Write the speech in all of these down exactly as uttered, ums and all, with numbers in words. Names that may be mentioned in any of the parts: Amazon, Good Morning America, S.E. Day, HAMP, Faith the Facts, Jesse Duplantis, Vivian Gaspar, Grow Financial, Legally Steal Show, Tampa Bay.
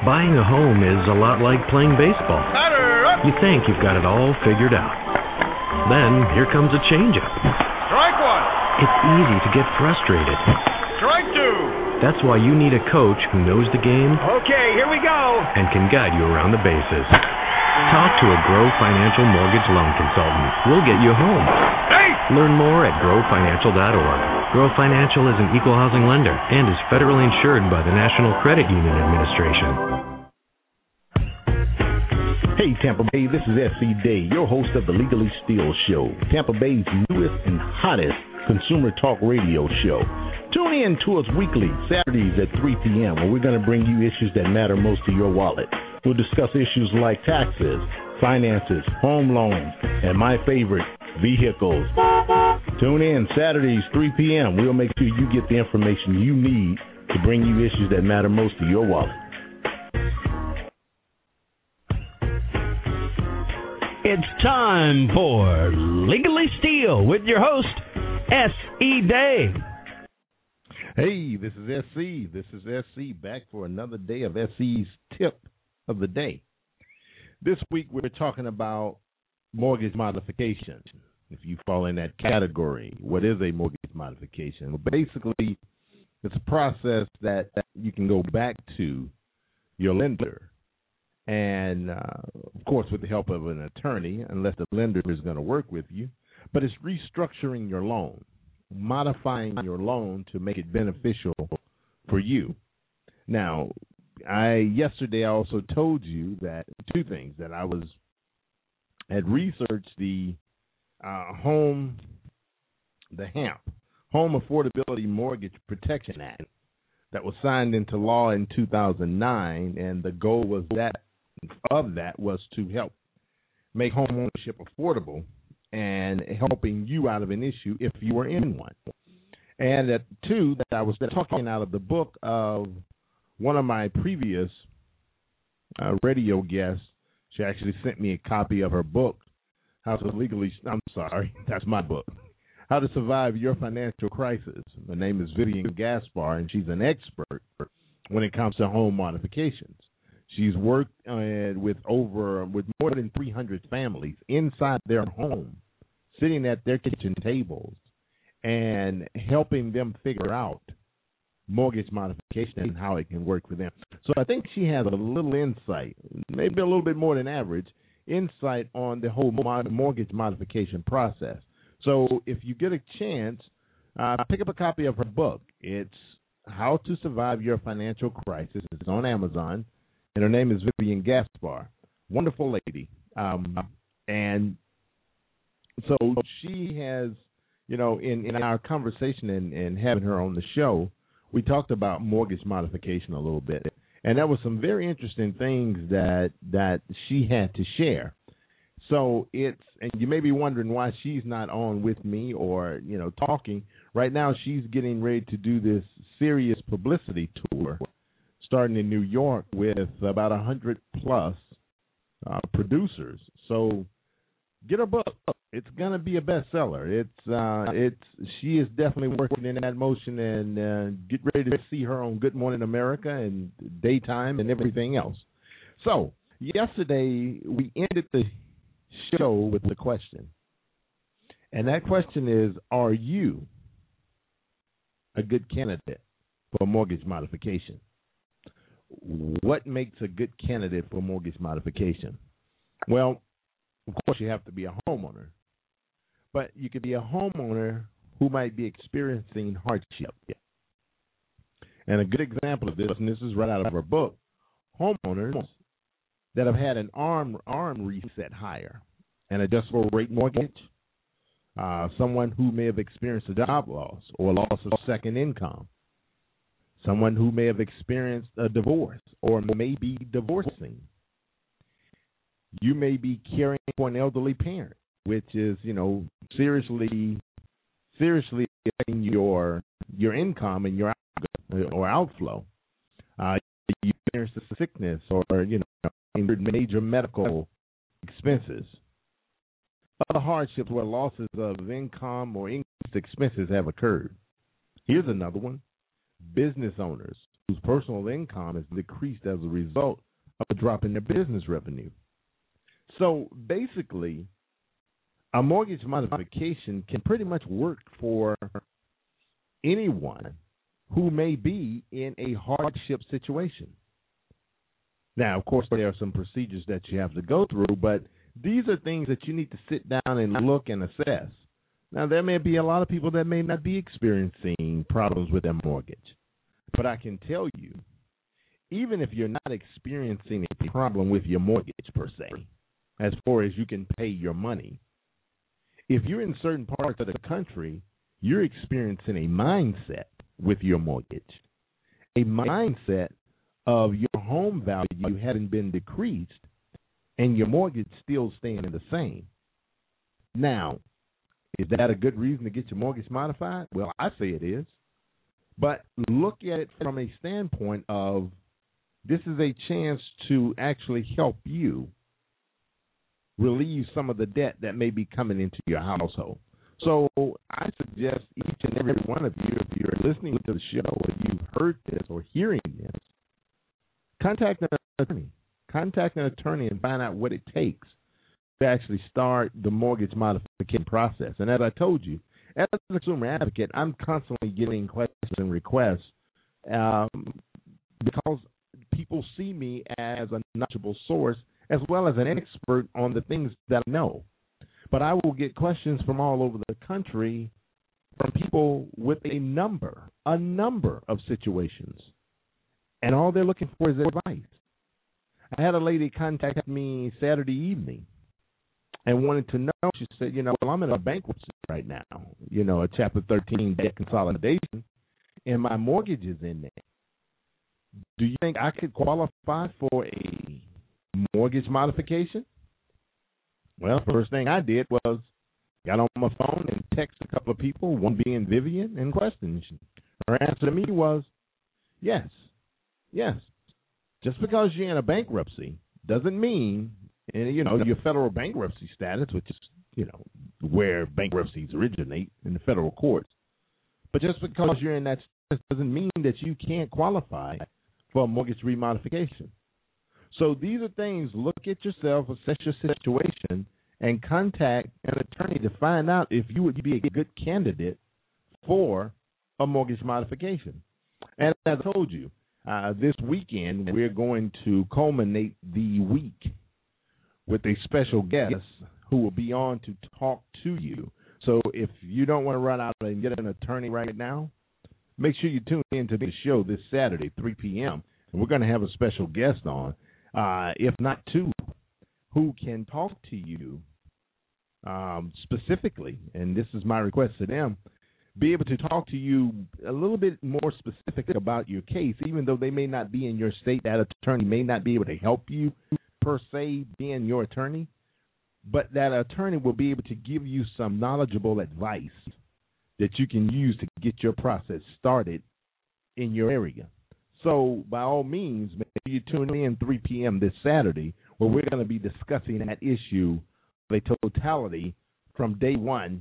Buying a home is a lot like playing baseball. You think you've got it all figured out. Then here comes a changeup. Strike one. It's easy to get frustrated. Strike two. That's why you need a coach who knows the game. Okay, here we go. And can guide you around the bases. Talk to a Grow Financial Mortgage Loan Consultant. We'll get you home. Hey! Learn more at grow financial dot org. Grow Financial is an equal housing lender and is federally insured by the National Credit Union Administration. Hey, Tampa Bay, this is S E. Day, your host of the Legally Steal Show, Tampa Bay's newest and hottest consumer talk radio show. Tune in to us weekly, Saturdays at three p.m., where we're going to bring you issues that matter most to your wallet. We'll discuss issues like taxes, finances, home loans, and my favorite, vehicles. Tune in Saturdays, three p.m. We'll make sure you get the information you need to bring you issues that matter most to your wallet. It's time for Legally Steal with your host, S E. Day. Hey, this is S E. This is S E back for another day of S E's tip of the day. This week we're talking about mortgage modification. If you fall in that category, what is a mortgage modification? Well, basically, it's a process that, that you can go back to your lender. And, uh, of course, with the help of an attorney, unless the lender is going to work with you. But it's restructuring your loan, modifying your loan to make it beneficial for you. Now, I yesterday I also told you that two things, that I was had researched the uh, home, the HAMP, Home Affordability Mortgage Protection Act, that was signed into law in two thousand nine, and the goal was that. Of that was to help make homeownership affordable and helping you out of an issue if you were in one. And that, two, that I was talking out of the book of one of my previous uh, radio guests. She actually sent me a copy of her book, How to Legally, I'm sorry, that's my book, How to Survive Your Financial Crisis. Her name is Vivian Gaspar, and she's an expert when it comes to home modifications. She's worked uh, with over with more than three hundred families inside their home, sitting at their kitchen tables, and helping them figure out mortgage modification and how it can work for them. So I think she has a little insight, maybe a little bit more than average, insight on the whole mod- mortgage modification process. So if you get a chance, uh, pick up a copy of her book. It's How to Survive Your Financial Crisis. It's on Amazon. And her name is Vivian Gaspar, wonderful lady. Um, and so she has, you know, in, in our conversation and, and having her on the show, we talked about mortgage modification a little bit. And there were some very interesting things that that she had to share. So it's, and you may be wondering why she's not on with me or, you know, talking. Right now she's getting ready to do this serious publicity tour, starting in New York with about one hundred plus uh, producers. So get her book. It's going to be a bestseller. It's uh, it's she is definitely working in that motion, and uh, get ready to see her on Good Morning America and daytime and everything else. So yesterday we ended the show with the question, and that question is, are you a good candidate for mortgage modification? What makes a good candidate for mortgage modification? Well, of course, you have to be a homeowner. But you could be a homeowner who might be experiencing hardship. And a good example of this, and this is right out of our book, homeowners that have had an arm, arm reset higher, an adjustable rate mortgage, uh, someone who may have experienced a job loss or a loss of second income, someone who may have experienced a divorce or may be divorcing. You may be caring for an elderly parent, which is, you know, seriously, seriously affecting your your income and your outgo or outflow. Uh, you experience a sickness or, you know, major medical expenses. Other hardships where losses of income or increased expenses have occurred. Here's another one. Business owners whose personal income has decreased as a result of a drop in their business revenue. So basically, a mortgage modification can pretty much work for anyone who may be in a hardship situation. Now, of course, there are some procedures that you have to go through, but these are things that you need to sit down and look and assess. Now, there may be a lot of people that may not be experiencing problems with their mortgage, but I can tell you, even if you're not experiencing a problem with your mortgage per se, as far as you can pay your money, if you're in certain parts of the country, you're experiencing a mindset with your mortgage, a mindset of your home value hadn't been decreased and your mortgage still staying the same. Now, is that a good reason to get your mortgage modified? Well, I say it is. But look at it from a standpoint of this is a chance to actually help you relieve some of the debt that may be coming into your household. So I suggest each and every one of you, if you're listening to the show or you've heard this or hearing this, contact an attorney. Contact an attorney and find out what it takes to actually start the mortgage modification process. And as I told you, as a consumer advocate, I'm constantly getting questions and requests um, because people see me as a knowledgeable source as well as an expert on the things that I know. But I will get questions from all over the country from people with a number, a number of situations. And all they're looking for is advice. I had a lady contact me Saturday evening and wanted to know. She said, you know, well, I'm in a bankruptcy right now, you know, a Chapter thirteen debt consolidation, and my mortgage is in there. Do you think I could qualify for a mortgage modification? Well, first thing I did was got on my phone and texted a couple of people, one being Vivian, and questioned. Her answer to me was, yes. Yes, just because you're in a bankruptcy doesn't mean, and you know, your federal bankruptcy status, which is, you know, where bankruptcies originate in the federal courts. But just because you're in that status doesn't mean that you can't qualify for a mortgage remodification. So these are things, look at yourself, assess your situation, and contact an attorney to find out if you would be a good candidate for a mortgage modification. And as I told you, Uh, this weekend, we're going to culminate the week with a special guest who will be on to talk to you. So if you don't want to run out and get an attorney right now, make sure you tune in to the show this Saturday, three p.m., and we're going to have a special guest on, uh, if not two, who can talk to you um, specifically, and this is my request to them, be able to talk to you a little bit more specific about your case, even though they may not be in your state. That attorney may not be able to help you per se being your attorney, but that attorney will be able to give you some knowledgeable advice that you can use to get your process started in your area. So by all means, make sure you tune in three p.m. this Saturday, where we're going to be discussing that issue, the totality from day one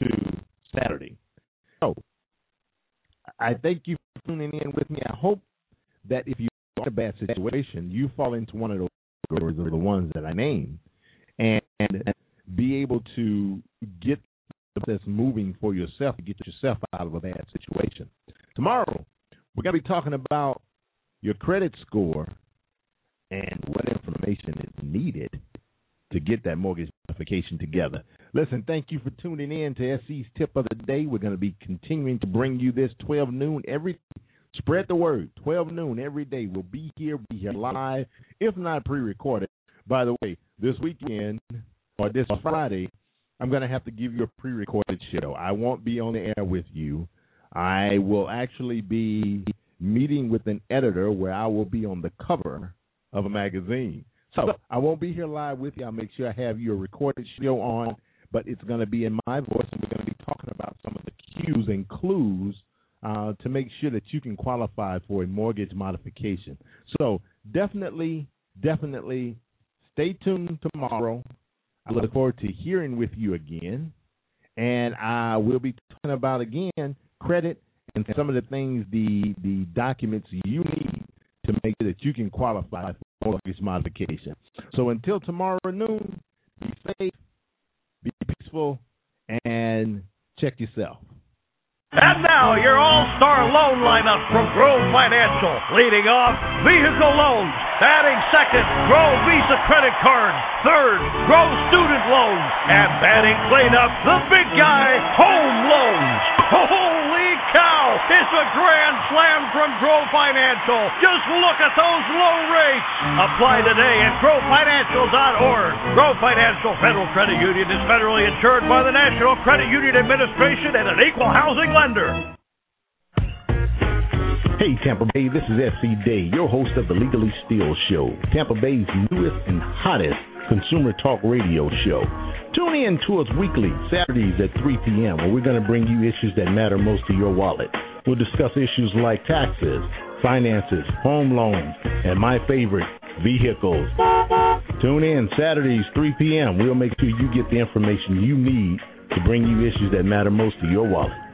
to Saturday. So I thank you for tuning in with me. I hope that if you are in a bad situation, you fall into one of those categories of the ones that I named and be able to get the process moving for yourself to get yourself out of a bad situation. Tomorrow, we're going to be talking about your credit score and what information is needed to get that mortgage modification together. Listen, thank you for tuning in to S E's Tip of the Day. We're going to be continuing to bring you this twelve noon every day. Spread the word, twelve noon every day. We'll be here, be here live, if not pre-recorded. By the way, this weekend or this Friday, I'm going to have to give you a pre-recorded show. I won't be on the air with you. I will actually be meeting with an editor where I will be on the cover of a magazine. So I won't be here live with you. I'll make sure I have your recorded show on, but it's going to be in my voice, and we're going to be talking about some of the cues and clues uh, to make sure that you can qualify for a mortgage modification. So definitely, definitely stay tuned tomorrow. I look forward to hearing with you again, and I will be talking about, again, credit and some of the things, the the documents you need to make sure that you can qualify for mortgage modification. So until tomorrow noon, be safe, be peaceful, and check yourself. And now, your all-star loan lineup from Grow Financial. Leading off, vehicle loans. Batting second, Grow Visa credit cards. Third, Grow student loans. And batting cleanup, the big guy, home loans. Holy cow! It's a grand slam from Grow Financial. Just look at those low rates. Apply today at grow financial dot org. Grow Financial Federal Credit Union is federally insured by the National Credit Union Administration and an equal housing lender. Hey, Tampa Bay, this is S E. Day, your host of the Legally Steal Show, Tampa Bay's newest and hottest consumer talk radio show. Tune in to us weekly, Saturdays at three p.m., where we're going to bring you issues that matter most to your wallet. We'll discuss issues like taxes, finances, home loans, and my favorite, vehicles. Tune in Saturdays, three p.m. We'll make sure you get the information you need to bring you issues that matter most to your wallet.